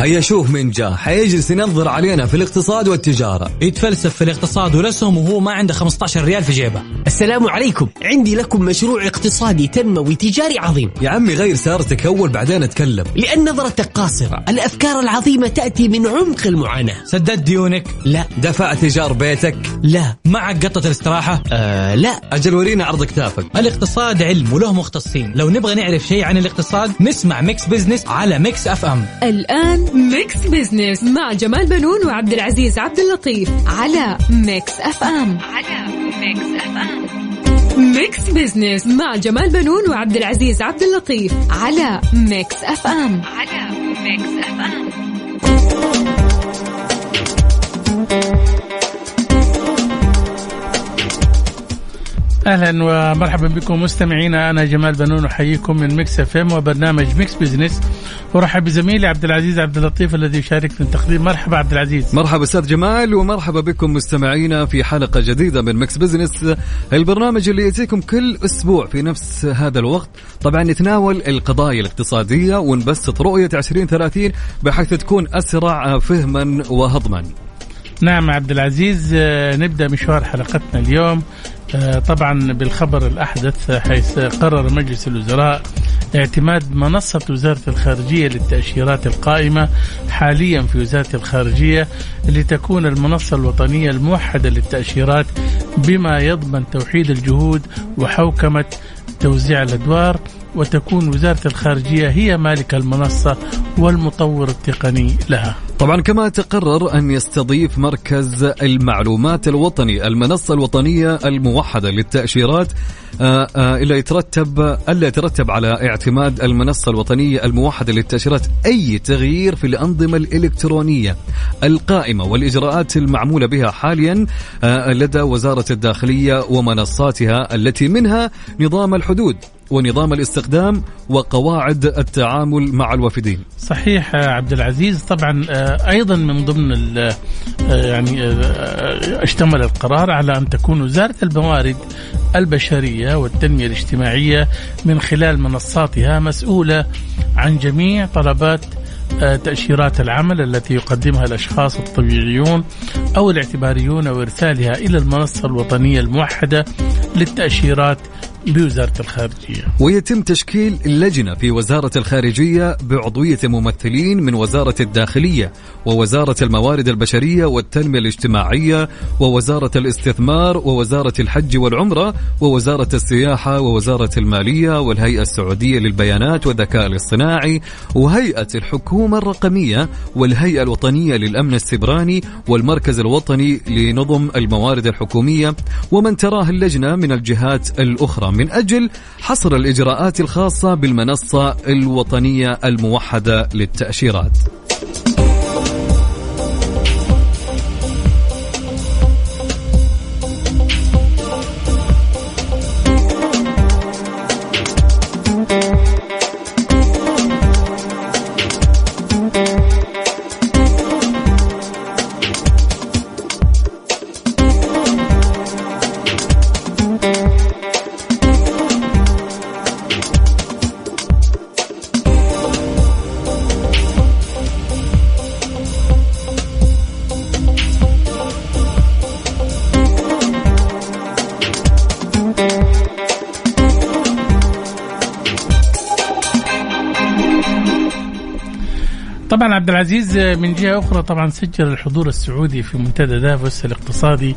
هيا شوف من جاء حيجلس ينظر علينا في الاقتصاد والتجارة، يتفلسف في الاقتصاد والأسهم وهو ما عنده 15 ريال في جيبه. السلام عليكم، عندي لكم مشروع اقتصادي تنموي تجاري عظيم. يا عمي غير سارتك أول بعدين أتكلم، لأن نظرتك قاصرة. الأفكار العظيمة تأتي من عمق المعاناة. سددت ديونك؟ لا. دفعت إيجار بيتك؟ لا. معك قطة الاستراحة؟ لا. أجل ورينا عرض كتابك. الاقتصاد علم وله مختصين، لو نبغى نعرف شيء عن الاقتصاد نسمع ميكس بيزنس على ميكس اف ام. الآن ميكس بيزنس مع جمال بنون وعبد العزيز عبد اللطيف على ميكس اف ام. ميكس بيزنس مع جمال بنون وعبد العزيز عبد اللطيف على ميكس اف ام. أهلا ومرحبا بكم مستمعينا، أنا جمال بنون وحييكم من ميكس اف ام وبرنامج ميكس بيزنس، ورحب بزميلي عبد العزيز عبد اللطيف الذي يشارك في التقديم. مرحبا عبد العزيز. مرحبا أستاذ جمال، ومرحبا بكم مستمعينا في حلقة جديدة من ميكس بيزنس، البرنامج اللي يأتيكم كل أسبوع في نفس هذا الوقت. طبعا نتناول القضايا الاقتصادية ونبسط رؤية 2030 بحيث تكون أسرع فهما وهضما. نعم عبد العزيز، نبدأ مشوار حلقتنا اليوم طبعا بالخبر الأحدث، حيث قرر مجلس الوزراء اعتماد منصة وزارة الخارجية للتأشيرات القائمة حاليا في وزارة الخارجية لتكون المنصة الوطنية الموحدة للتأشيرات، بما يضمن توحيد الجهود وحوكمة توزيع الأدوار، وتكون وزارة الخارجية هي مالكة المنصة والمطور التقني لها. طبعا كما تقرر أن يستضيف مركز المعلومات الوطني المنصة الوطنية الموحدة للتأشيرات، ألا يترتب على اعتماد المنصة الوطنية الموحدة للتأشيرات أي تغيير في الأنظمة الإلكترونية القائمة والإجراءات المعمولة بها حاليا لدى وزارة الداخلية ومنصاتها، التي منها نظام الحدود ونظام الاستخدام وقواعد التعامل مع الوافدين. صحيح عبد العزيز. طبعا أيضا من ضمن اشتمل القرار على أن تكون وزارة الموارد البشرية والتنمية الاجتماعية من خلال منصاتها مسؤولة عن جميع طلبات تأشيرات العمل التي يقدمها الأشخاص الطبيعيون أو الاعتباريون، وإرسالها إلى المنصة الوطنية الموحدة للتأشيرات بوزارة الخارجية. ويتم تشكيل لجنة في وزارة الخارجية بعضوية ممثلين من وزارة الداخلية ووزارة الموارد البشرية والتنمية الاجتماعية ووزارة الاستثمار ووزارة الحج والعمرة ووزارة السياحة ووزارة المالية والهيئة السعودية للبيانات والذكاء الاصطناعي وهيئة الحكومة الرقمية والهيئة الوطنية للأمن السبراني والمركز الوطني لنظم الموارد الحكومية ومن تراه اللجنة من الجهات الأخرى، من أجل حصر الإجراءات الخاصة بالمنصة الوطنية الموحدة للتأشيرات. طبعا عبد العزيز، من جهة أخرى طبعا سجل الحضور السعودي في منتدى دافوس الاقتصادي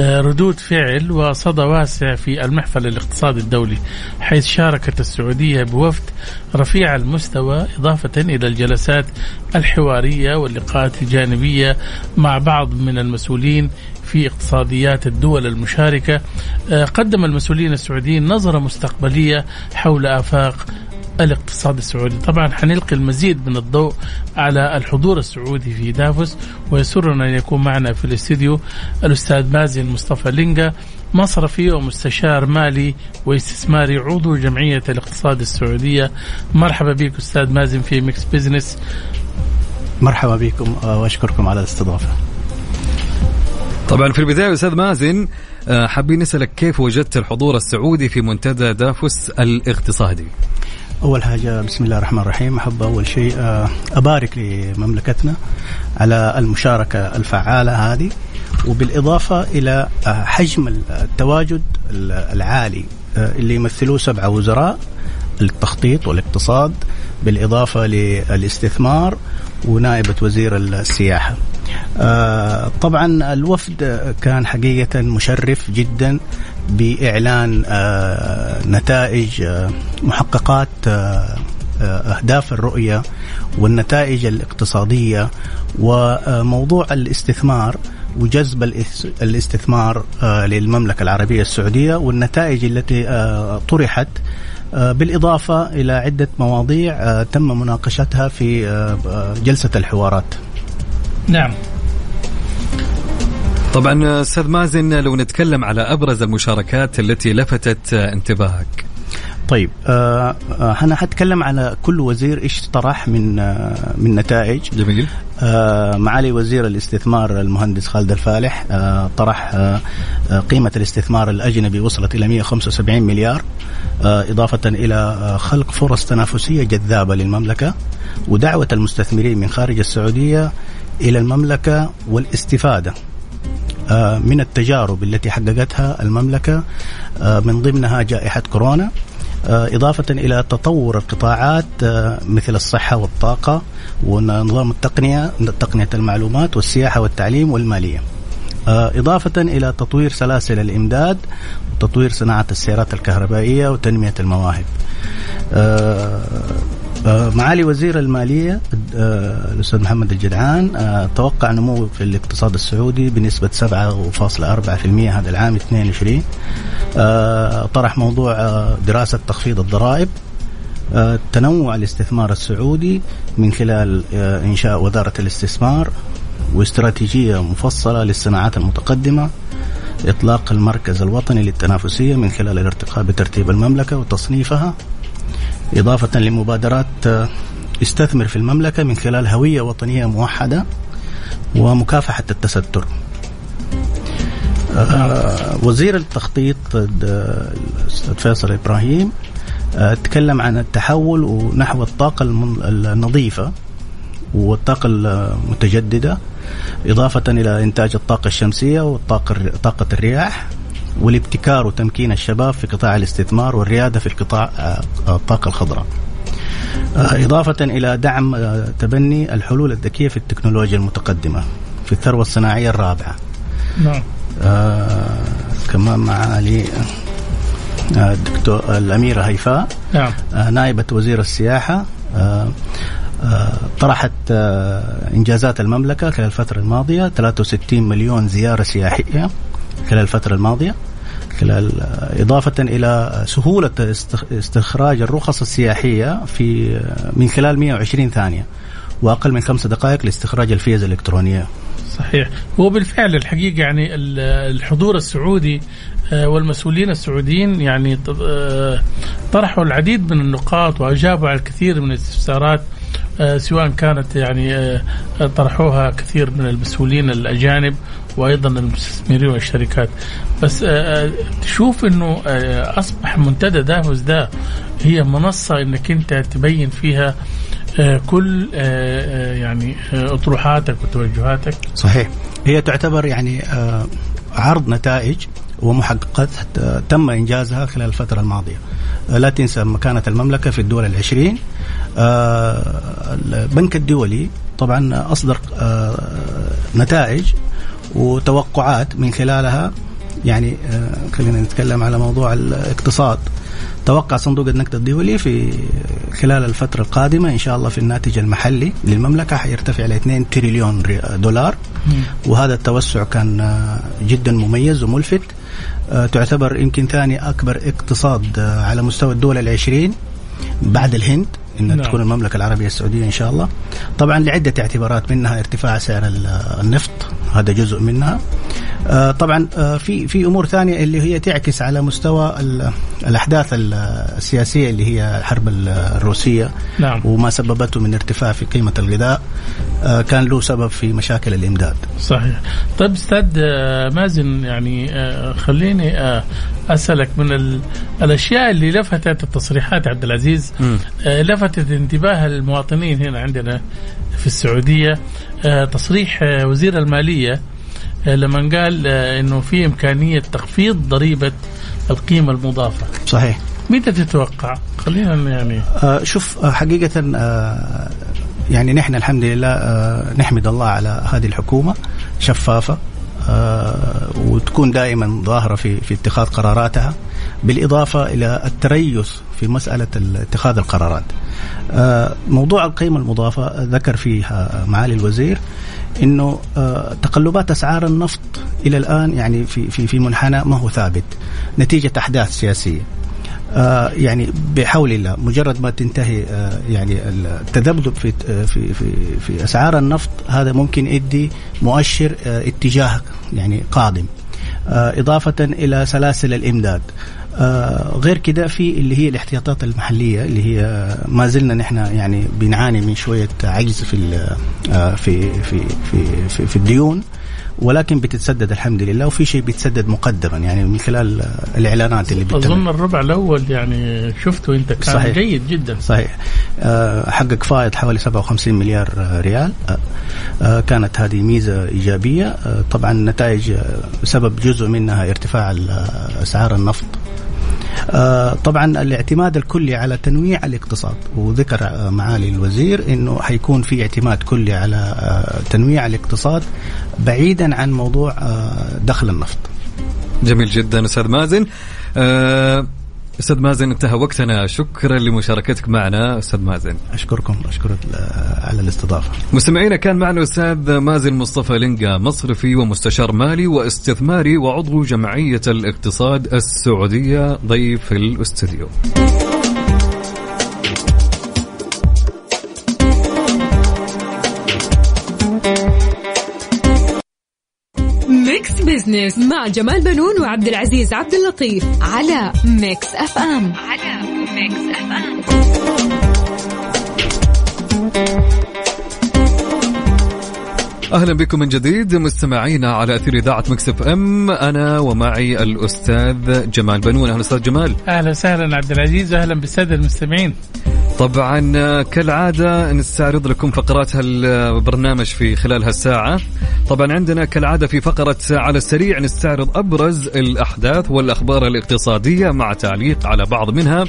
ردود فعل وصدى واسع في المحفل الاقتصادي الدولي، حيث شاركت السعودية بوفد رفيع المستوى، إضافة إلى الجلسات الحوارية واللقاءات الجانبية مع بعض من المسؤولين في اقتصاديات الدول المشاركة. قدم المسؤولين السعوديين نظرة مستقبلية حول آفاق الاقتصاد السعودي. طبعا حنلقي المزيد من الضوء على الحضور السعودي في دافوس، ويسرنا أن يكون معنا في الاستديو الأستاذ مازن مصطفى لينجا، مصرفي ومستشار مالي واستثماري عضو جمعية الاقتصاد السعودية. مرحبا بك أستاذ مازن في ميكس بيزنس. مرحبا بكم وأشكركم على الاستضافة. طبعا في البداية أستاذ مازن، حابين نسألك كيف وجدت الحضور السعودي في منتدى دافوس الاقتصادي؟ أول حاجة بسم الله الرحمن الرحيم. أحب أول شيء أبارك لمملكتنا على المشاركة الفعالة هذه, وبالإضافة إلى حجم التواجد العالي اللي يمثلوه 7 وزراء التخطيط والاقتصاد, بالإضافة للاستثمار ونائبة وزير السياحة. طبعا الوفد كان حقيقة مشرف جدا بإعلان نتائج محققات أهداف الرؤية والنتائج الاقتصادية وموضوع الاستثمار وجذب الاستثمار للمملكة العربية السعودية والنتائج التي طرحت, بالإضافة إلى عدة مواضيع تم مناقشتها في جلسة الحوارات. نعم طبعا أستاذ مازن, لو نتكلم على أبرز المشاركات التي لفتت انتباهك. طيب أنا هتكلم على كل وزير إيش طرح من نتائج. جميل. معالي وزير الاستثمار المهندس خالد الفالح طرح قيمة الاستثمار الأجنبي وصلت إلى 175 مليار, إضافة إلى خلق فرص تنافسية جذابة للمملكة ودعوة المستثمرين من خارج السعودية إلى المملكة والاستفادة من التجارب التي حققتها المملكة من ضمنها جائحة كورونا, إضافة إلى تطور القطاعات مثل الصحة والطاقة ونظام تقنية المعلومات والسياحة والتعليم والمالية, إضافة إلى تطوير سلاسل الإمداد وتطوير صناعة السيارات الكهربائية وتنمية المواهب. معالي وزير المالية الأستاذ محمد الجدعان توقع نمو في الاقتصاد السعودي بنسبة 7.4% هذا العام 22. طرح موضوع دراسة تخفيض الضرائب, تنوع الاستثمار السعودي من خلال إنشاء وزارة الاستثمار واستراتيجية مفصلة للصناعات المتقدمة, إطلاق المركز الوطني للتنافسية من خلال الارتقاء بترتيب المملكة وتصنيفها, إضافة لمبادرات استثمر في المملكة من خلال هوية وطنية موحدة ومكافحة التستر. وزير التخطيط الأستاذ فيصل إبراهيم تكلم عن التحول ونحو الطاقة النظيفة والطاقة المتجددة, إضافة إلى إنتاج الطاقة الشمسية وطاقة الرياح والابتكار وتمكين الشباب في قطاع الاستثمار والريادة في القطاع الطاقة الخضراء, إضافة إلى دعم تبني الحلول الذكية في التكنولوجيا المتقدمة في الثروة الصناعية الرابعة. نعم. كمان معالي الدكتور الأميرة هيفاء. نعم. نائبة وزير السياحة طرحت إنجازات المملكة خلال الفترة الماضية, 63 مليون زيارة سياحية خلال الفترة الماضية, إضافة إلى سهولة استخراج الرخص السياحية من خلال 120 ثانية وأقل من 5 دقائق لاستخراج الفيزا الإلكترونية. صحيح, وبالفعل الحقيقة يعني الحضور السعودي والمسؤولين السعوديين يعني طرحوا العديد من النقاط وأجابوا على الكثير من الاستفسارات, سواء كانت يعني طرحوها كثير من المسؤولين الأجانب وأيضا المستثمرين والشركات. بس تشوف أنه أصبح منتدى دافوس ده هي منصة أنك أنت تبين فيها كل يعني أطروحاتك وتوجهاتك. صحيح, هي تعتبر يعني عرض نتائج ومحققات تم إنجازها خلال الفترة الماضية. لا تنسى مكانة المملكة في الدول 20. البنك الدولي طبعا أصدر نتائج وتوقعات من خلالها, يعني خلينا نتكلم على موضوع الاقتصاد. توقع صندوق النقد الدولي في خلال الفترة القادمة إن شاء الله في الناتج المحلي للمملكة حيرتفع إلى 2 تريليون دولار, وهذا التوسع كان جدا مميز وملفت. تعتبر يمكن ثاني أكبر اقتصاد على مستوى الدول 20 بعد الهند إن تكون المملكة العربية السعودية إن شاء الله. طبعا لعدة اعتبارات, منها ارتفاع سعر النفط هذا جزء منها, طبعا في امور ثانيه اللي هي تعكس على مستوى الاحداث السياسيه اللي هي الحرب الروسيه. نعم. وما سببته من ارتفاع في قيمه الغذاء كان له سبب في مشاكل الامداد. صحيح. طيب استاذ مازن، يعني خليني اسالك من الاشياء اللي لفتت التصريحات عبد العزيز لفتت انتباه المواطنين هنا عندنا في السعوديه، تصريح وزير الماليه لما قال انه في امكانيه تخفيض ضريبه القيمه المضافه. صحيح. متى تتوقع؟ خلينا يعني شوف حقيقه يعني نحن الحمد لله نحمد الله على هذه الحكومه شفافه وتكون دائما ظاهره في اتخاذ قراراتها، بالاضافه الى التريث في مساله اتخاذ القرارات. موضوع القيمه المضافه ذكر فيها معالي الوزير انه تقلبات اسعار النفط الى الان يعني في منحنى ما هو ثابت نتيجه احداث سياسيه. يعني بحول الله مجرد ما تنتهي يعني التذبذب في في في في اسعار النفط، هذا ممكن يدي مؤشر اتجاه يعني قادم، اضافه الى سلاسل الامداد. غير كده في اللي هي الاحتياطات المحلية اللي هي ما زلنا نحن يعني بنعاني من شوية عجز في في في في في الديون، ولكن بتتسدد الحمد لله، وفي شيء بيتسدد مقدما يعني من خلال الإعلانات اللي بتتم. أظن الربع الأول يعني شفته أنت كان صحيح. جيد جدا. صحيح. حقق فائض حوالي 57 مليار ريال. كانت هذه ميزة إيجابية. طبعا نتائج سبب جزء منها ارتفاع أسعار النفط. طبعا الاعتماد الكلي على تنويع الاقتصاد، وذكر معالي الوزير انه حيكون في اعتماد كلي على تنويع الاقتصاد بعيدا عن موضوع دخل النفط. جميل جدا استاذ مازن. استاذ مازن انتهى وقتنا، شكرا لمشاركتك معنا استاذ مازن. اشكركم، اشكرك على الاستضافه. مستمعينا كان معنا استاذ مازن مصطفى لينقا، مصرفي ومستشار مالي واستثماري وعضو جمعيه الاقتصاد السعوديه، ضيف الاستوديو. بزنس مع جمال بنون وعبد العزيز عبد اللطيف على ميكس اف ام. اهلا بكم من جديد مستمعينا على اثير اذاعه ميكس اف ام، انا ومعي الاستاذ جمال بنون. اهلا استاذ جمال. اهلا وسهلا عبد العزيز، واهلا بالساده المستمعين. طبعا كالعادة نستعرض لكم فقرات هالبرنامج في خلال هالساعة. طبعا عندنا كالعادة في فقرة على السريع نستعرض أبرز الأحداث والأخبار الاقتصادية مع تعليق على بعض منها،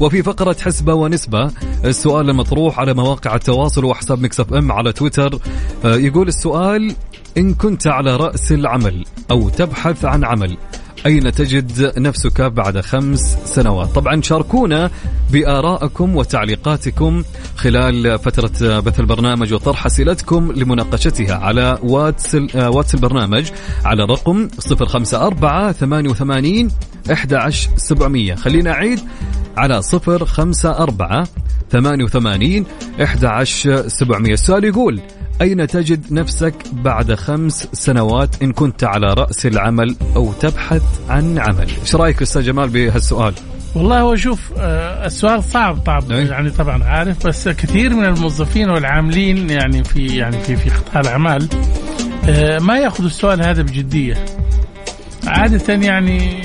وفي فقرة حسبة ونسبة السؤال المطروح على مواقع التواصل وحساب ميكس اف ام على تويتر يقول السؤال: إن كنت على رأس العمل أو تبحث عن عمل، أين تجد نفسك بعد 5 سنوات؟ طبعا شاركونا بآرائكم وتعليقاتكم خلال فترة بث البرنامج وطرح أسئلتكم لمناقشتها على واتس البرنامج على رقم 054-88-11700. خلينا أعيد على 054-88-11700. السؤال يقول: أين تجد نفسك بعد 5 سنوات إن كنت على رأس العمل أو تبحث عن عمل؟ إيش رأيك أستاذ جمال بهالسؤال؟ والله هو شوف السؤال صعب يعني طبعا عارف، بس كثير من الموظفين والعاملين يعني في قطاع الأعمال ما يأخذوا السؤال هذا بجدية عادة، يعني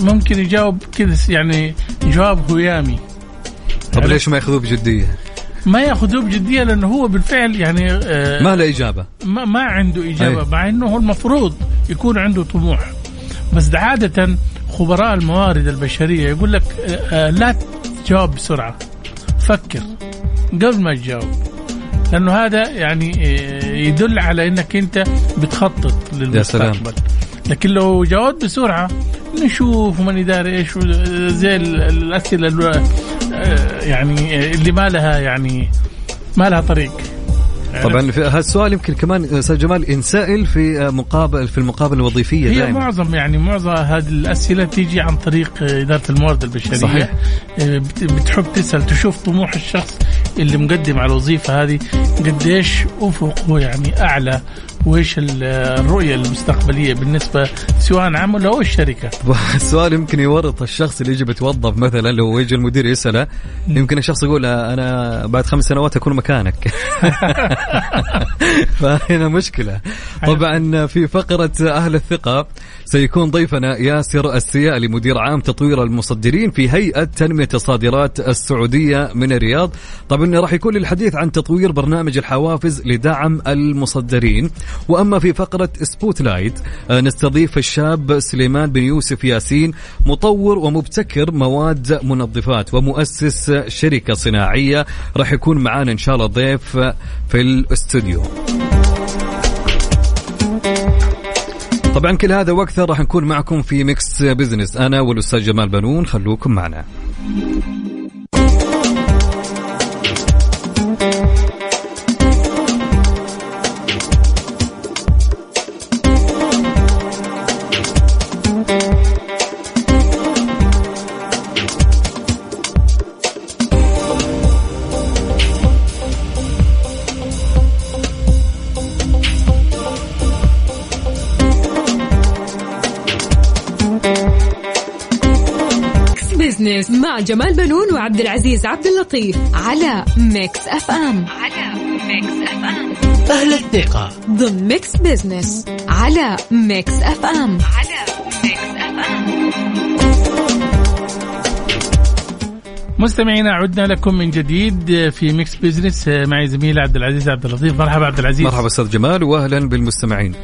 ممكن يجاوب كذا يعني جواب هيامي. طب ليش ما يأخذوه بجدية؟ ما ياخذوه بجدية لأنه هو بالفعل يعني ما له إجابة، ما عنده إجابة، مع أنه هو المفروض يكون عنده طموح. بس عادة خبراء الموارد البشرية يقول لك لا تجاوب بسرعة، فكر قبل ما تجاوب، لأنه هذا يعني يدل على أنك أنت بتخطط للمستقبل. لكن لو جاوبت بسرعة نشوف ومن يداري إيش زي الأسئلة يعني اللي ما لها طريق. طبعا هالسؤال يمكن كمان استاذ جمال انسائل في المقابل الوظيفيه هي دائما. معظم هذه الاسئله تيجي عن طريق اداره الموارد البشريه. صحيح. بتحب تسال تشوف طموح الشخص اللي مقدم على الوظيفه هذه قديش افقه يعني اعلى وإيش الرؤية المستقبلية بالنسبة سواء عمله أو الشركة؟ السؤال يمكن يورط الشخص اللي يجي بتوظف مثلا، لو يجي المدير يسأله يمكن الشخص يقول أنا بعد 5 سنوات أكون مكانك. فهنا مشكلة طبعا. في فقرة أهل الثقة سيكون ضيفنا ياسر السيالي، مدير عام تطوير المصدرين في هيئة تنمية الصادرات السعودية من الرياض. طبعا راح يكون الحديث عن تطوير برنامج الحوافز لدعم المصدرين. وأما في فقرة سبوتلايت نستضيف الشاب سليمان بن يوسف ياسين، مطور ومبتكر مواد منظفات ومؤسس شركة صناعية، راح يكون معانا إن شاء الله ضيف في الاستوديو. طبعا كل هذا وأكثر راح نكون معكم في ميكس بيزنس، أنا والأستاذ جمال بنون، خلوكم معنا. مع جمال بنون وعبد العزيز عبد اللطيف على ميكس اف ام. اهل الثقة ضمن ميكس بيزنس على ميكس اف ام. مستمعينا عدنا لكم من جديد في ميكس بيزنس مع زميل عبد العزيز عبد اللطيف. مرحبا عبد العزيز. مرحبا استاذ جمال واهلا بالمستمعين.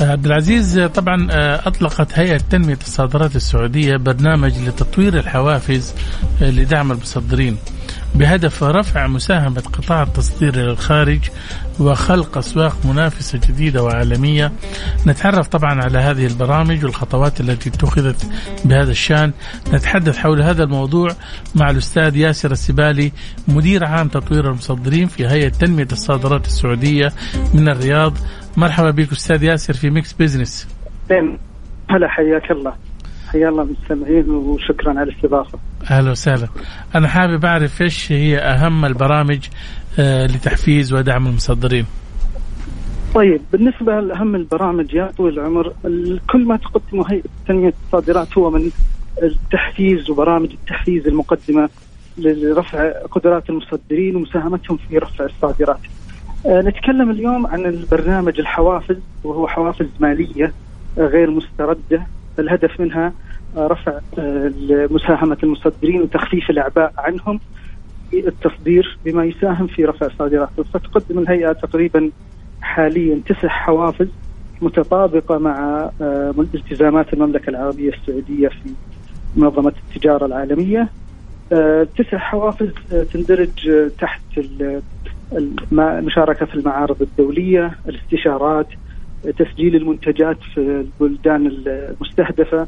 عبد العزيز، طبعا أطلقت هيئة تنمية الصادرات السعودية برنامج لتطوير الحوافز لدعم المصدرين بهدف رفع مساهمة قطاع التصدير للخارج وخلق أسواق منافسة جديدة وعالمية. نتعرف طبعا على هذه البرامج والخطوات التي اتخذت بهذا الشأن. نتحدث حول هذا الموضوع مع الأستاذ ياسر السيبالي، مدير عام تطوير المصدرين في هيئة تنمية الصادرات السعودية من الرياض. مرحبا بك أستاذ ياسر في ميكس بيزنس. هلا، حياك الله. حيا الله مستمعين وشكرا على الاستضافة. أهلا وسهلا. أنا حابب أعرف إيش هي أهم البرامج لتحفيز ودعم المصدرين؟ طيب، بالنسبة لأهم البرامج يا طويل العمر، كل ما تقدمه هيئة تنمية الصادرات هو من التحفيز وبرامج التحفيز المقدمة لرفع قدرات المصدرين ومساهمتهم في رفع الصادرات. نتكلم اليوم عن البرنامج الحوافز، وهو حوافز مالية غير مستردة، الهدف منها رفع مساهمة المصدرين وتخفيف الأعباء عنهم في التصدير بما يساهم في رفع صادرات. فتقدم الهيئة تقريبا حاليا 9 حوافز متطابقة مع التزامات المملكة العربية السعودية في منظمة التجارة العالمية. 9 حوافز تندرج تحت المشاركة في المعارض الدولية، الاستشارات، تسجيل المنتجات في البلدان المستهدفة،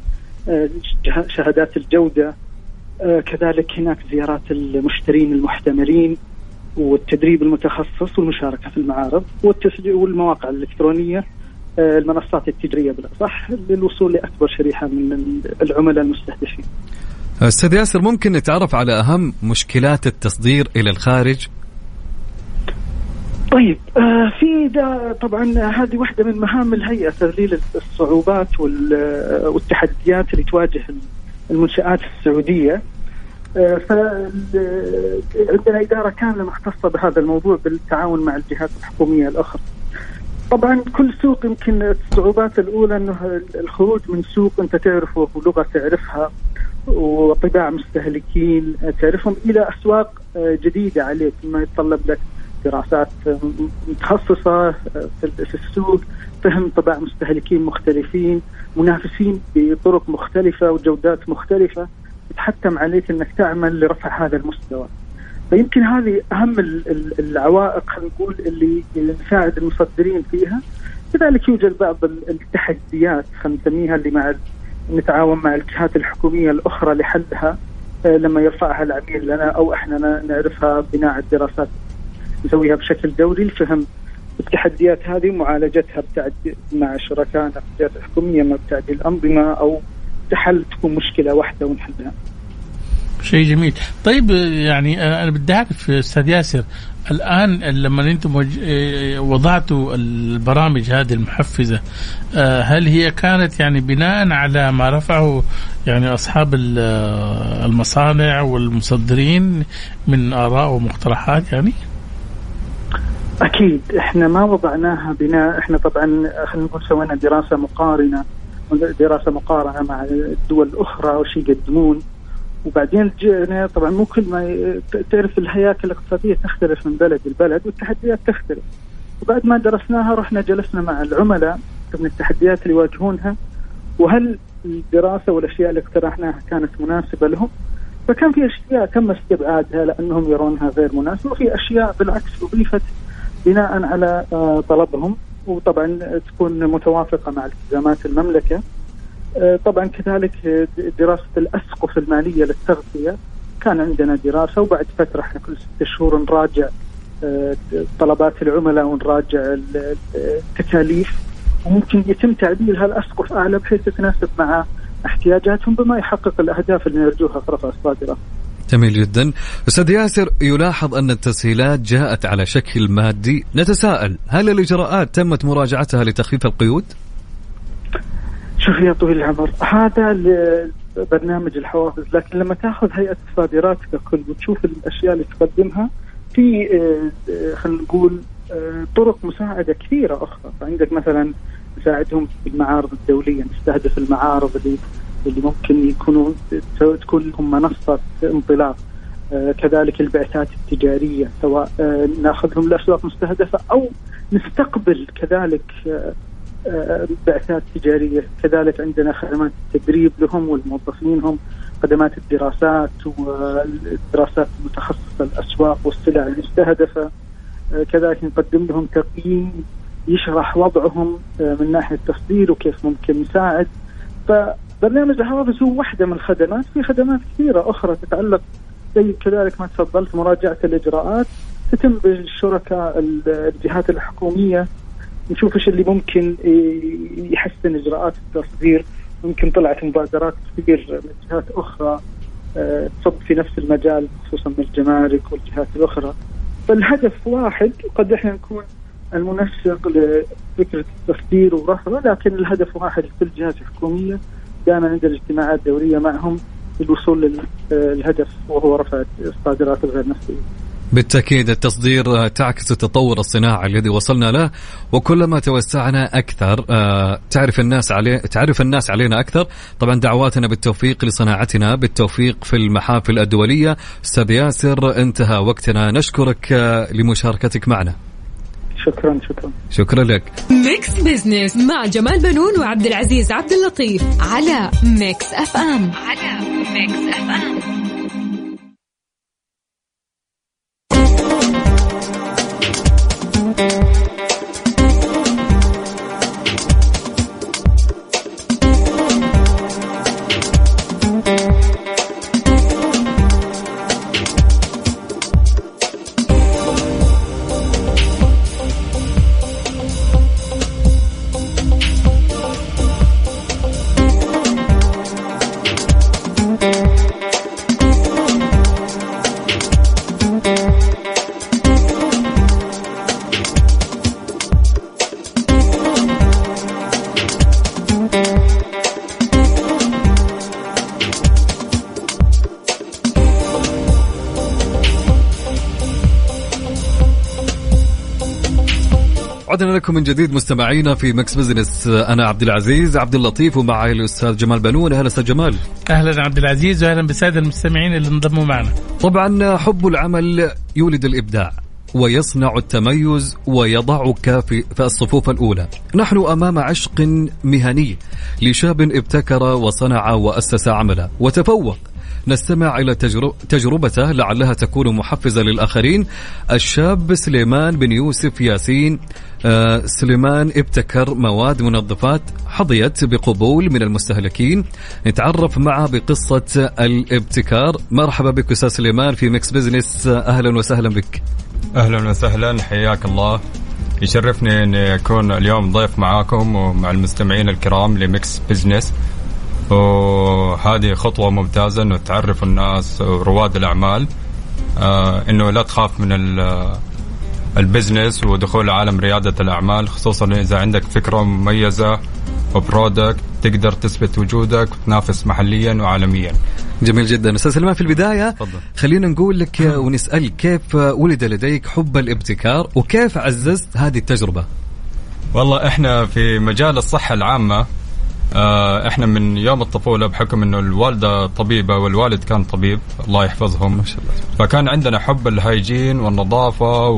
شهادات الجودة، كذلك هناك زيارات المشترين المحتملين والتدريب المتخصص والمشاركة في المعارض والتسجيل والمواقع الإلكترونية، المنصات التجارية بالأصح، للوصول لأكبر شريحة من العملاء المستهدفين. أستاذ ياسر، ممكن نتعرف على أهم مشكلات التصدير إلى الخارج؟ طيب، في طبعا هذه واحدة من مهام الهيئة، تذليل الصعوبات والتحديات اللي تواجه المنشآت السعودية. عندنا إدارة كاملة مختصة بهذا الموضوع بالتعاون مع الجهات الحكومية الأخرى. طبعا كل سوق يمكن الصعوبات الأولى أنه الخروج من سوق أنت تعرفه ولغة تعرفها وطباع مستهلكين تعرفهم إلى أسواق جديدة عليك، ما يتطلب لك دراسات متخصصة في السوق، فهم طباع مستهلكين مختلفين، منافسين بطرق مختلفة وجودات مختلفة، تحتم عليك أنك تعمل لرفع هذا المستوى. فيمكن هذه أهم العوائق نقول اللي نساعد المصدرين فيها. كذلك يوجد بعض التحديات نسميها اللي مع نتعاون مع الجهات الحكومية الأخرى لحلها لما يرفعها العميل لنا أو إحنا نعرفها بناء الدراسات نسويها بشكل دوري لفهم التحديات هذه ومعالجتها مع شركائنا في الجهات الحكومية، مع تعديل الأنظمة أو تحل تكون مشكلة واحدة ونحلها. شيء جميل. طيب يعني أنا بدي أعرف أستاذ ياسر, الآن لما أنتم وضعتوا البرامج هذه المحفزة, هل هي كانت يعني بناء على ما رفعه يعني أصحاب المصانع والمصدرين من آراء ومقترحات يعني؟ أكيد إحنا ما وضعناها بناء, إحنا طبعا خلينا نقول سوينا دراسة مقارنة مع الدول الأخرى وش يقدمون, وبعدين جئنا طبعا مو كل ما تعرف الهياكل الاقتصادية تختلف من بلد لبلد والتحديات تختلف, وبعد ما درسناها رحنا جلسنا مع العملاء من التحديات اللي يواجهونها وهل الدراسة والأشياء اللي اقترحناها كانت مناسبة لهم. فكان في أشياء تم استبعادها لأنهم يرونها غير مناسبة, وفي أشياء بالعكس أضيفت بناء على طلبهم, وطبعا تكون متوافقة مع التزامات المملكة. طبعا كذلك دراسة الأسقف المالية للتغذية كان عندنا دراسة, وبعد فترة احنا كل 6 شهور نراجع طلبات العملاء ونراجع التكاليف, وممكن يتم تعديل هالأسقف أعلى بحيث تتناسب مع احتياجاتهم بما يحقق الأهداف اللي نرجوها في رفع الصادرات. جميل جدا. أستاذ ياسر, يلاحظ أن التسهيلات جاءت على شكل مادي, نتساءل هل الإجراءات تمت مراجعتها لتخفيف القيود؟ شوف يا طويل العمر, هذا برنامج الحوافز, لكن لما تأخذ هيئة الصادرات ككل وتشوف الأشياء اللي تقدمها في خلينا نقول طرق مساعدة كثيرة أخرى. فعندك مثلا نساعدهم بالمعارض الدولية, نستهدف المعارض اللي ممكن يكونوا تكون لهم منصة انطلاق, كذلك البعثات التجارية سواء ناخذهم لأسواق مستهدفة أو نستقبل كذلك بعثات تجارية. كذلك عندنا خدمات التدريب لهم والموظفينهم, خدمات الدراسات والدراسات المتخصصة الأسواق والسلع المستهدفة, كذلك نقدم لهم تقييم يشرح وضعهم من ناحية التصدير وكيف ممكن نساعد. فبرنامج الحوافز هو واحدة من الخدمات, في خدمات كثيرة أخرى تتعلق زي كذلك ما تفضلت مراجعة الإجراءات, تتم بالشركاء الجهات الحكومية, نشوف إيش اللي ممكن يحسن إجراءات التصدير. ممكن طلعت مبادرات كثير من جهات أخرى تصب في نفس المجال خصوصا من الجمارك والجهات الأخرى. فالهدف واحد, قد إحنا نكون المنسق لفكرة التصدير ورفعه, لكن الهدف واحد لكل جهات حكومية. دائما عند الاجتماعات الدورية معهم الوصول للهدف وهو رفع الصادرات الغير نفسية. بالتأكيد التصدير تعكس التطور الصناعي الذي وصلنا له, وكلما توسعنا أكثر تعرف الناس علينا أكثر. طبعا دعواتنا بالتوفيق لصناعتنا, بالتوفيق في المحافل الدولية. أستاذ ياسر, انتهى وقتنا, نشكرك لمشاركتك معنا. شكرا لك. ميكس بيزنس مع جمال بنون وعبد العزيز عبد اللطيف على ميكس اف ام. عدنا لكم من جديد مستمعينا في مكس بزنس, أنا عبد العزيز عبد اللطيف ومعي الأستاذ جمال بنون. أهلا أستاذ جمال. أهلا عبد العزيز, وأهلا بالسادة المستمعين اللي انضموا معنا. طبعا حب العمل يولد الإبداع ويصنع التميز ويضعك في الصفوف الأولى. نحن أمام عشق مهني لشاب ابتكر وصنع وأسس عمله وتفوق. نستمع إلى تجربته لعلها تكون محفزة للآخرين. الشاب سليمان بن يوسف ياسين سليمان ابتكر مواد منظفات حظيت بقبول من المستهلكين. نتعرف معه بقصة الابتكار. مرحبا بك أستاذ سليمان في ميكس بزنس, أهلا وسهلا بك. أهلا وسهلا, حياك الله, يشرفني أن أكون اليوم ضيف معاكم ومع المستمعين الكرام لميكس بزنس. وهذه خطوة ممتازة أنه تعرف الناس رواد الأعمال أنه لا تخاف من البزنس ودخول عالم ريادة الأعمال، خصوصا إذا عندك فكرة مميزة وبرودكت تقدر تثبت وجودك وتنافس محليا وعالميا. جميل جدا. أستاذ سلمان، في البداية فضل. خلينا نقول لك ونسأل كيف ولد لديك حب الابتكار وكيف عززت هذه التجربة؟ والله إحنا في مجال الصحة العامة إحنا من يوم الطفولة بحكم إنه الوالدة طبيبة والوالد كان طبيب الله يحفظهم ما شاء الله، فكان عندنا حب الهايجين والنظافة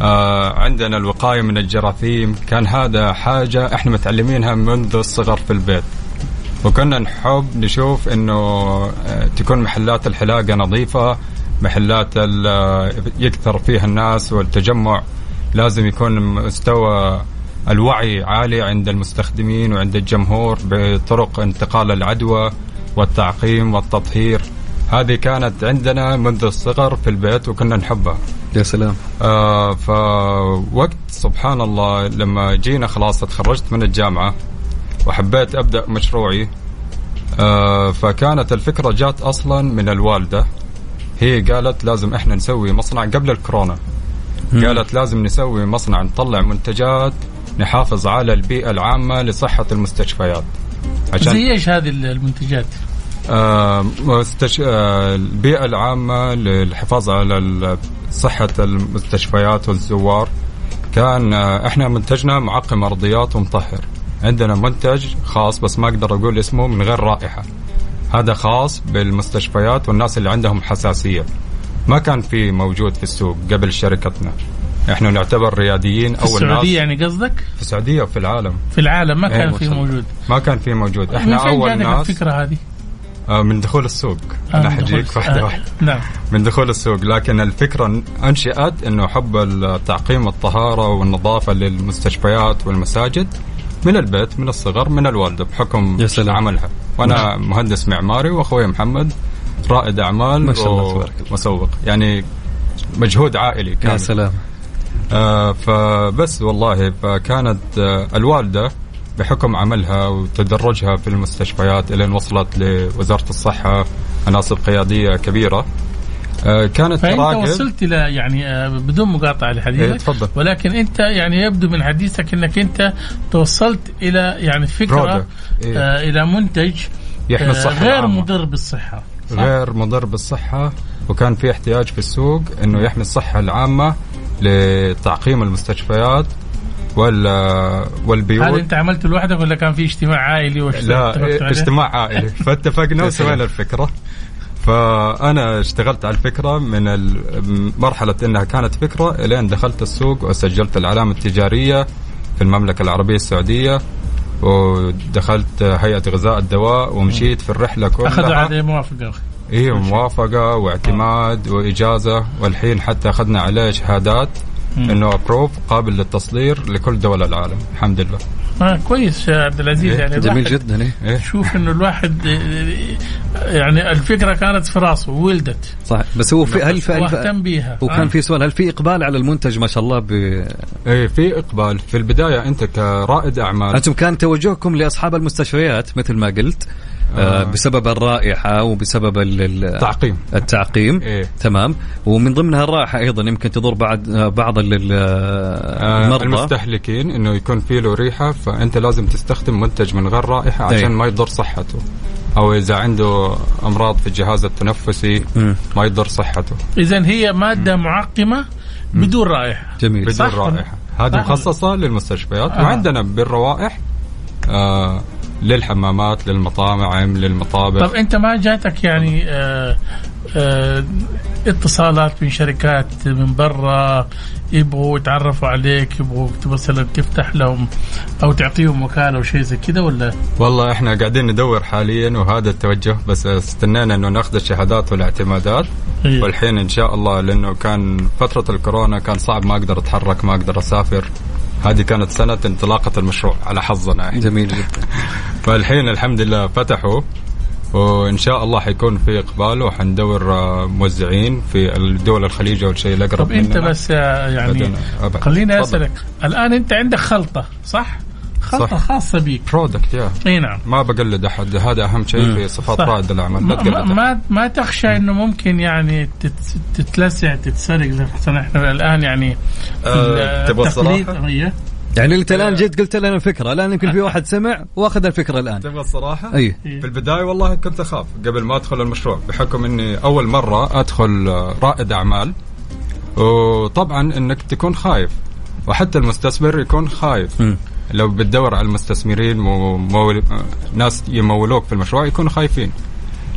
وعندنا الوقاية من الجراثيم، كان هذا حاجة إحنا متعلمينها منذ الصغر في البيت، وكنا نحب نشوف إنه تكون محلات الحلاقة نظيفة، محلات يكثر فيها الناس والتجمع لازم يكون مستوى الوعي عالي عند المستخدمين وعند الجمهور بطرق انتقال العدوى والتعقيم والتطهير. هذه كانت عندنا منذ الصغر في البيت وكنا نحبها. يا سلام. فوقت سبحان الله لما جينا خلاص تخرجت من الجامعة وحبيت أبدأ مشروعي، فكانت الفكرة جات أصلا من الوالدة، هي قالت لازم إحنا نسوي مصنع قبل الكورونا، قالت لازم نسوي مصنع نطلع منتجات نحافظ على البيئة العامة لصحة المستشفيات. زي إيش هذه المنتجات؟ البيئة العامة للحفاظ على صحة المستشفيات والزوار. كان إحنا منتجنا معقم أرضيات ومطهر، عندنا منتج خاص بس ما أقدر أقول اسمه من غير رائحة، هذا خاص بالمستشفيات والناس اللي عندهم حساسية، ما كان في موجود في السوق قبل شركتنا. احنا نعتبر رياديين اول ناس في السعوديه. يعني قصدك في السعوديه وفي العالم؟ في العالم ما كان في موجود، ما كان في موجود. احنا اول ناس. الفكره هذه من دخول السوق. انا حجيك واحده واحده. نعم من دخول السوق، لكن الفكره انشئت انه حب التعقيم والطهاره والنظافه للمستشفيات والمساجد من البيت من الصغر من الوالده بحكم عملها، وانا مهندس معماري واخوي محمد رائد اعمال ما شاء الله تبارك الله مسوق، يعني مجهود عائلي كامل. يا سلام. فبس والله فكانت الوالدة بحكم عملها وتدرجها في المستشفيات إلى أن وصلت لوزارة الصحة مناصب قيادية كبيرة. كانت تراقب. فأنت وصلت إلى يعني بدون مقاطعة لحديثك. ولكن أنت يعني يبدو من حديثك أنك أنت توصلت إلى يعني فكرة إلى منتج غير مضر بالصحة. غير مضر بالصحة، وكان في احتياج في السوق أنه يحمي الصحة العامة لتعقيم المستشفيات والبيوت. هل أنت عملت لوحدك ولا كان في اجتماع عائلي؟ لا اجتماع عائلي. فاتفقنا وسوينا الفكرة. فأنا اشتغلت على الفكرة من مرحلة أنها كانت فكرة إلى أن دخلت السوق وسجلت العلامة التجارية في المملكة العربية السعودية، ودخلت هيئة غذاء الدواء ومشيت في الرحلة كلها. أخذوا عليه موافقة؟ إيه موافقة واعتماد وإجازة، والحين حتى أخذنا عليه شهادات إنه أبروف قابل للتصدير لكل دول العالم الحمد لله. كويس يا عبد العزيز. إيه؟ يعني جميل جدا. إيه؟ شوف إنه الواحد يعني الفكرة كانت في راسه وولدت صح، بس هو في اهتم بيها. وكان في سؤال، هل في إقبال على المنتج؟ ما شاء الله إيه في إقبال في البداية. أنت كرائد أعمال أنتم كان توجهكم لأصحاب المستشفيات مثل ما قلت بسبب الرائحة وبسبب التعقيم. إيه؟ تمام. ومن ضمنها الرائحة أيضا يمكن تضر بعض المرضى المستهلكين إنه يكون فيه له ريحة، فأنت لازم تستخدم منتج من غير رائحة عشان ما يضر صحته، أو إذا عنده أمراض في الجهاز التنفسي ما يضر صحته. إذن هي مادة معقمة بدون رائحة. جميل. بدون رائحة. هذه مخصصة للمستشفيات. وعندنا بالروائح للحمامات للمطاعم للمطابخ. طب أنت ما جاتك يعني اتصالات من شركات من برا يبغوا يتعرفوا عليك، يبغوا مثلا تفتح لهم أو تعطيهم وكالة وشيء زي كده ولا؟ والله إحنا قاعدين ندور حاليا وهذا التوجه، بس استنينا إنه نأخذ الشهادات والاعتمادات. إيه؟ والحين إن شاء الله، لأنه كان فترة الكورونا كان صعب، ما أقدر أتحرك ما أقدر أسافر، هذه كانت سنة انطلاقة المشروع على حظنا. جميل جدا. فالحين الحمد لله فتحوا وإن شاء الله حيكون في إقبال، وحندور موزعين في الدول الخليج والشيء الأقرب. طب أنت بس يعني خليني أسألك الآن، أنت عندك خلطة صح؟ خلطة خاصة بيك برودكت يا نعم. ما بقلد أحد, هذا أهم شيء في صفات رائد الأعمال. ما تخشى إنه ممكن يعني تتلسع تتسرق زي ما إحنا الآن يعني التقليد هي يعني انت الان جيت قلت لنا فكره, الان يمكن في واحد سمع واخذ الفكره الان. تبغى الصراحه أيه. في البدايه والله كنت اخاف قبل ما ادخل المشروع بحكم اني اول مره ادخل رائد اعمال, وطبعا انك تكون خايف وحتى المستثمر يكون خايف. لو بتدور على المستثمرين ناس يمولوك في المشروع يكونوا خايفين,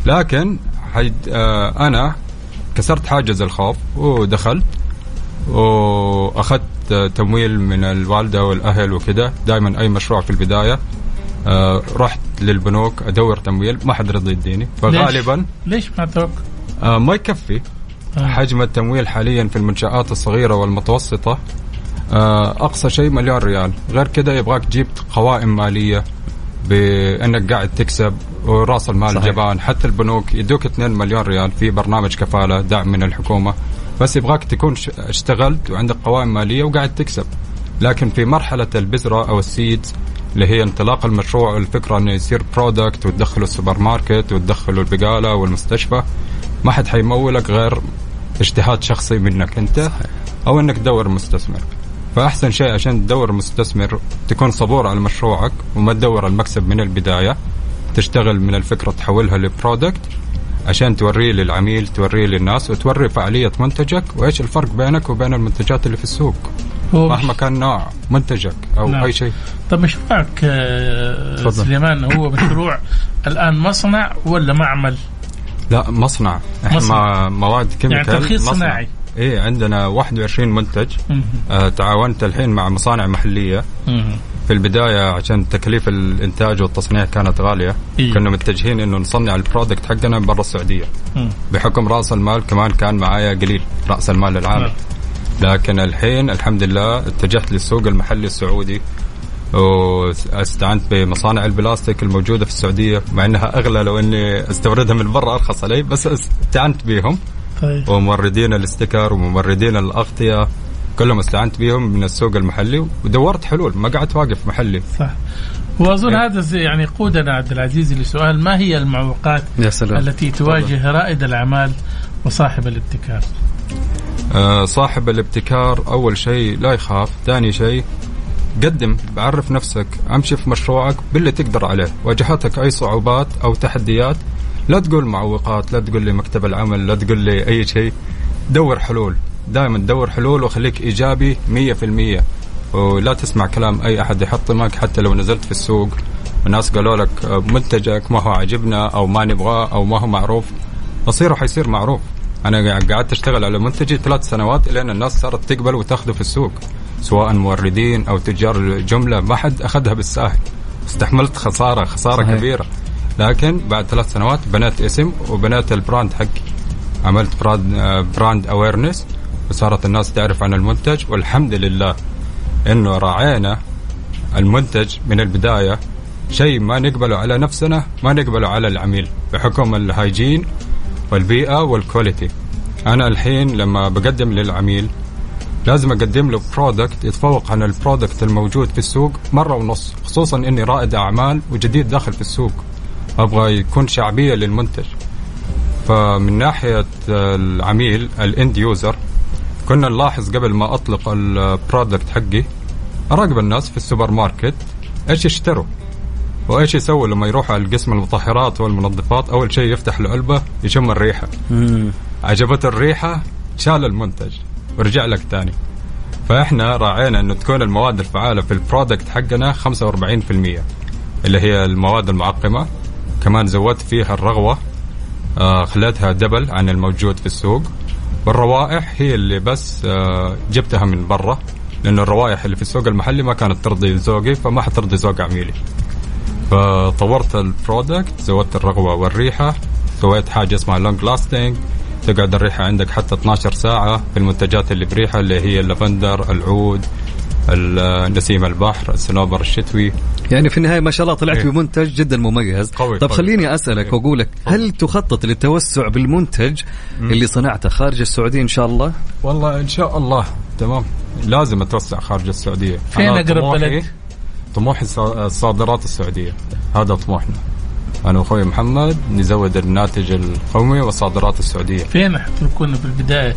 لكن انا كسرت حاجز الخوف ودخلت واخذت تمويل من الوالدة والأهل وكده. دائما أي مشروع في البداية رحت للبنوك أدور تمويل, ما حد رضي يديني, فغالبا ليش ما توك ما يكفي حجم التمويل حاليا في المنشآت الصغيرة والمتوسطة أقصى شيء $1,000,000. غير كده يبغاك تجيب قوائم مالية بأنك قاعد تكسب ورأس المال جبان. حتى البنوك يدوك $2 مليون في برنامج كفالة دعم من الحكومة, بس يبغاك تكون اشتغلت وعندك قوائم مالية وقاعد تكسب. لكن في مرحلة البذرة أو السيدز اللي هي انطلاق المشروع, الفكرة أنه يصير برودكت وتدخله السوبر ماركت وتدخله البقالة والمستشفى, ما حد حيمولك غير اجتهاد شخصي منك أنت أو أنك تدور مستثمر. فأحسن شيء عشان تدور مستثمر تكون صبور على مشروعك وما تدور المكسب من البداية, تشتغل من الفكرة تحولها لبرودكت عشان توريه للعميل, توريه للناس, وتوري فعالية منتجك وإيش الفرق بينك وبين المنتجات اللي في السوق مهما كان نوع منتجك أو نعم. أي شيء. طب مشروعك سليمان هو مشروع الآن مصنع ولا معمل؟ لا مصنع, إحنا مواد كيميكال يعني ترخيص صناعي. إيه عندنا 21 منتج. تعاونت الحين مع مصانع محلية. في البداية عشان تكليف الإنتاج والتصنيع كانت غالية, كنا متجهين إنه نصنع البرودكت حقنا برا السعودية بحكم رأس المال كمان كان معايا قليل رأس المال العام. لكن الحين الحمد لله اتجهت للسوق المحلي السعودي واستعنت بمصانع البلاستيك الموجودة في السعودية, مع إنها أغلى لو إني استوردها من برا أرخص علي, بس استعنت بيهم. وموردين الاستيكر وموردين الأغطية كلهم استعنت بيهم من السوق المحلي ودورت حلول, ما قعدت واقف محلي. صح. وأظن هذا يعني قودنا عبد العزيز لسؤال, ما هي المعوقات التي تواجه رائد الأعمال وصاحب الابتكار؟ صاحب الابتكار أول شيء لا يخاف. ثاني شيء قدم, بعرف نفسك, أمشي في مشروعك باللي تقدر عليه. واجهتك أي صعوبات أو تحديات لا تقول معوقات, لا تقول لي مكتب العمل, لا تقول لي أي شيء. دور حلول, دائما دور حلول وخليك إيجابي 100%, ولا تسمع كلام أي أحد يحطمك. حتى لو نزلت في السوق والناس قالوا لك منتجك ما هو عاجبنا أو ما نبغاه أو ما هو معروف, أصيره حيصير معروف. أنا قعدت أشتغل على منتجي 3 سنوات لأن الناس صارت تقبل وتأخذه في السوق, سواء موردين أو تجار جملة, ما حد أخذها بالساهل. استحملت خسارة كبيرة, لكن بعد 3 سنوات بنات اسم وبنات البراند حقي, عملت براند أويرنس وصارت الناس تعرف عن المنتج. والحمد لله إنه راعينا المنتج من البداية, شيء ما نقبله على نفسنا ما نقبله على العميل بحكم الهايجين والبيئة والكواليتي. أنا الحين لما بقدم للعميل لازم أقدم له برودكت يتفوق عن البرودكت الموجود في السوق 1.5 مرة, خصوصا إني رائد أعمال وجديد داخل في السوق, أبغى يكون شعبية للمنتج. فمن ناحية العميل الاند يوزر كنا نلاحظ قبل ما أطلق البرودكت حقي أراقب الناس في السوبر ماركت إيش يشتروا وإيش يسووا لما يروحوا على القسم المطهرات والمنظفات. أول شيء يفتح العلبة يشم الريحة, عجبت الريحة شال المنتج ورجع لك تاني. فإحنا راعينا أنه تكون المواد الفعالة في البرودكت حقنا 45% اللي هي المواد المعقمة. كمان زودت فيها الرغوة, خلتها دبل عن الموجود في السوق. والروائح هي اللي بس جبتها من برا, لأن الروائح اللي في السوق المحلي ما كانت ترضي ذوقي فما حترضي ذوق عميلي. فطورت البرودكت, زودت الرغوة والريحة, سويت حاجة اسمها لونج لاستينج, تقعد الريحة عندك حتى 12 ساعة في المنتجات اللي بريحة اللي هي اللافندر, العود, النسيم البحر, الصنوبر الشتوي. يعني في النهاية ما شاء الله طلعت بمنتج جدا مميز. طب خليني أسألك وأقولك, هل تخطط للتوسع بالمنتج اللي صنعته خارج السعودية إن شاء الله؟ والله إن شاء الله تمام, لازم أتوسع خارج السعودية. فين أقرب بلد؟ طموح الصادرات السعودية, هذا طموحنا أنا وأخوي محمد, نزود الناتج القومي والصادرات السعودية. فين كنا في البداية؟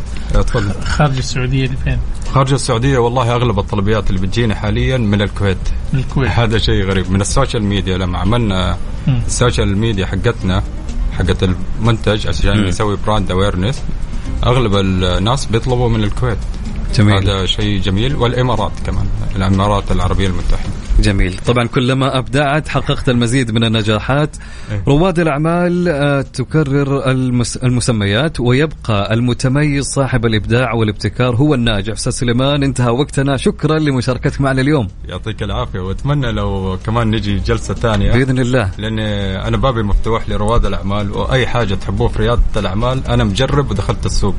خارج السعودية. فين؟ خارج السعودية والله أغلب الطلبيات اللي بتجينا حاليا من الكويت. الكويت هذا شيء غريب. من السوشيال ميديا, لما عملنا السوشيال ميديا حقتنا حقت المنتج عشان نسوي براند أويرنس, أغلب الناس بيطلبوا من الكويت. جميل. هذا شيء جميل. والإمارات كمان, الإمارات العربية المتحدة. جميل. طبعا كلما أبدعت حققت المزيد من النجاحات. رواد الأعمال تكرر المسميات ويبقى المتميز صاحب الإبداع والابتكار هو الناجح. أستاذ سليمان انتهى وقتنا, شكرا لمشاركتك معنا اليوم. يعطيك العافية, وأتمنى لو كمان نجي جلسة ثانية بإذن الله, لأن أنا بابي مفتوح لرواد الأعمال وأي حاجة تحبوه في ريادة الأعمال. أنا مجرب ودخلت السوق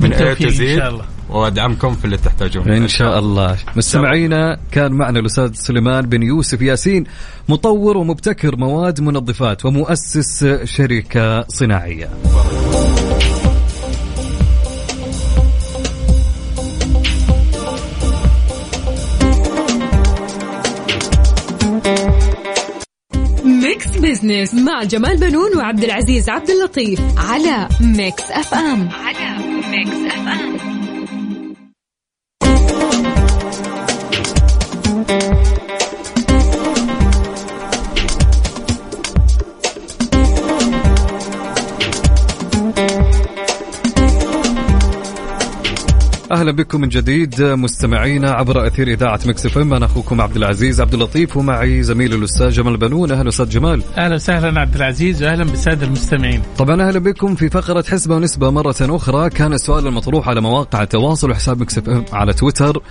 من أي تزيد, وأدعمكم في اللي تحتاجون إن شاء الله. مستمعينا, كان معنا الأستاذ سليمان بن يوسف ياسين, مطور ومبتكر مواد منظفات ومؤسس شركة صناعية. ميكس بيزنس مع جمال بنون وعبد العزيز عبد اللطيف على ميكس أف أم. على ميكس أف أم. أهلا بكم من جديد مستمعينا عبر أثير إذاعة مكس اف ام. أنا أخوكم عبد العزيز عبد اللطيف, ومعي زميل الأستاذ جمال بنون. أهلا أستاذ جمال. أهلا وسهلا عبد العزيز, وأهلا بالسادة المستمعين. طبعا أهلا بكم في فقرة حسبة ونسبة مرة أخرى. كان السؤال المطروح على مواقع التواصل وحساب مكس اف ام على تويتر,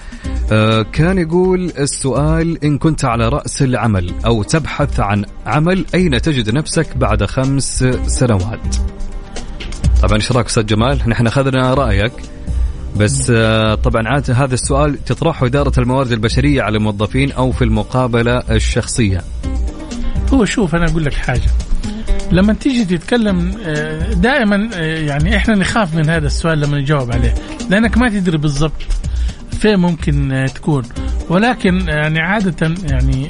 كان يقول السؤال: إن كنت على رأس العمل أو تبحث عن عمل, أين تجد نفسك بعد 5 سنوات؟ طبعا إيش رأيك أستاذ جمال؟ نحن أخذنا رأيك, بس طبعا عادة هذا السؤال تطرحه إدارة الموارد البشرية على الموظفين أو في المقابلة الشخصية. هو شوف, أنا أقول لك حاجة, لما تيجي تتكلم دائما يعني إحنا نخاف من هذا السؤال لما نجاوب عليه, لأنك ما تدري بالضبط فين ممكن تكون. ولكن يعني عادة يعني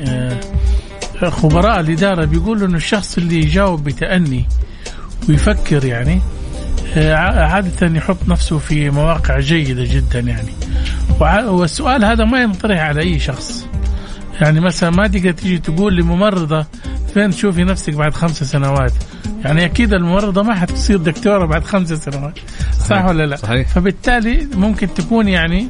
خبراء الإدارة بيقولوا إن الشخص اللي يجاوب بتأني ويفكر يعني عادة يحط نفسه في مواقع جيدة جدا يعني. والسؤال هذا ما ينطرح على أي شخص يعني. مثلا ما تقدر تيجي تقول لممرضة فين تشوفي نفسك بعد 5 سنوات يعني, أكيد الممرضة ما حتصير دكتورة بعد 5 سنوات, صح ولا لا؟ صحيح. فبالتالي ممكن تكون يعني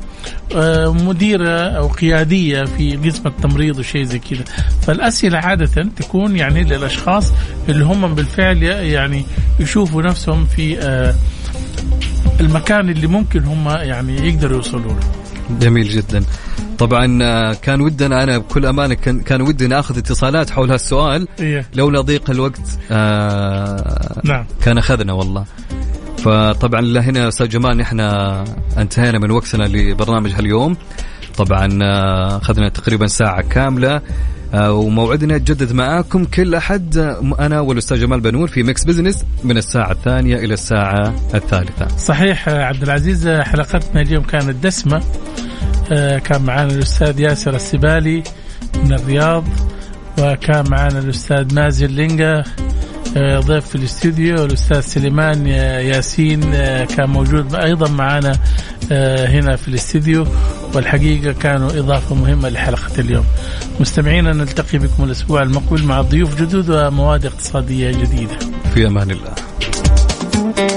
مديرة أو قيادية في قسم التمريض وشيء زي كده. فالأسئلة عادة تكون يعني للأشخاص اللي هم بالفعل يعني يشوفوا نفسهم في المكان اللي ممكن هم يعني يقدروا يوصلوا له. جميل جدا. طبعا كان ودنا, أنا بكل أمانة كان ودنا أخذ اتصالات حول هالسؤال, لولا ضيق الوقت نعم كان أخذنا والله. فطبعا لهنا أستاذ جمال احنا انتهينا من وقتنا لبرنامج هاليوم. طبعا أخذنا تقريبا ساعة كاملة, وموعدنا يتجدد معاكم كل أحد, أنا والأستاذ جمال بنور في ميكس بيزنس من الساعة 2 إلى الساعة 3. صحيح عبد العزيز, حلقتنا اليوم كانت دسمة. كان معنا الأستاذ ياسر السبالي من الرياض, وكان معنا الأستاذ مازن لينجا ضيف في الاستوديو, والأستاذ سليمان ياسين كان موجود أيضا معنا هنا في الاستوديو, والحقيقة كانوا إضافة مهمة لحلقة اليوم. مستمعينا, نلتقي بكم الأسبوع المقبل مع ضيوف جدد ومواد اقتصادية جديدة. في أمان الله.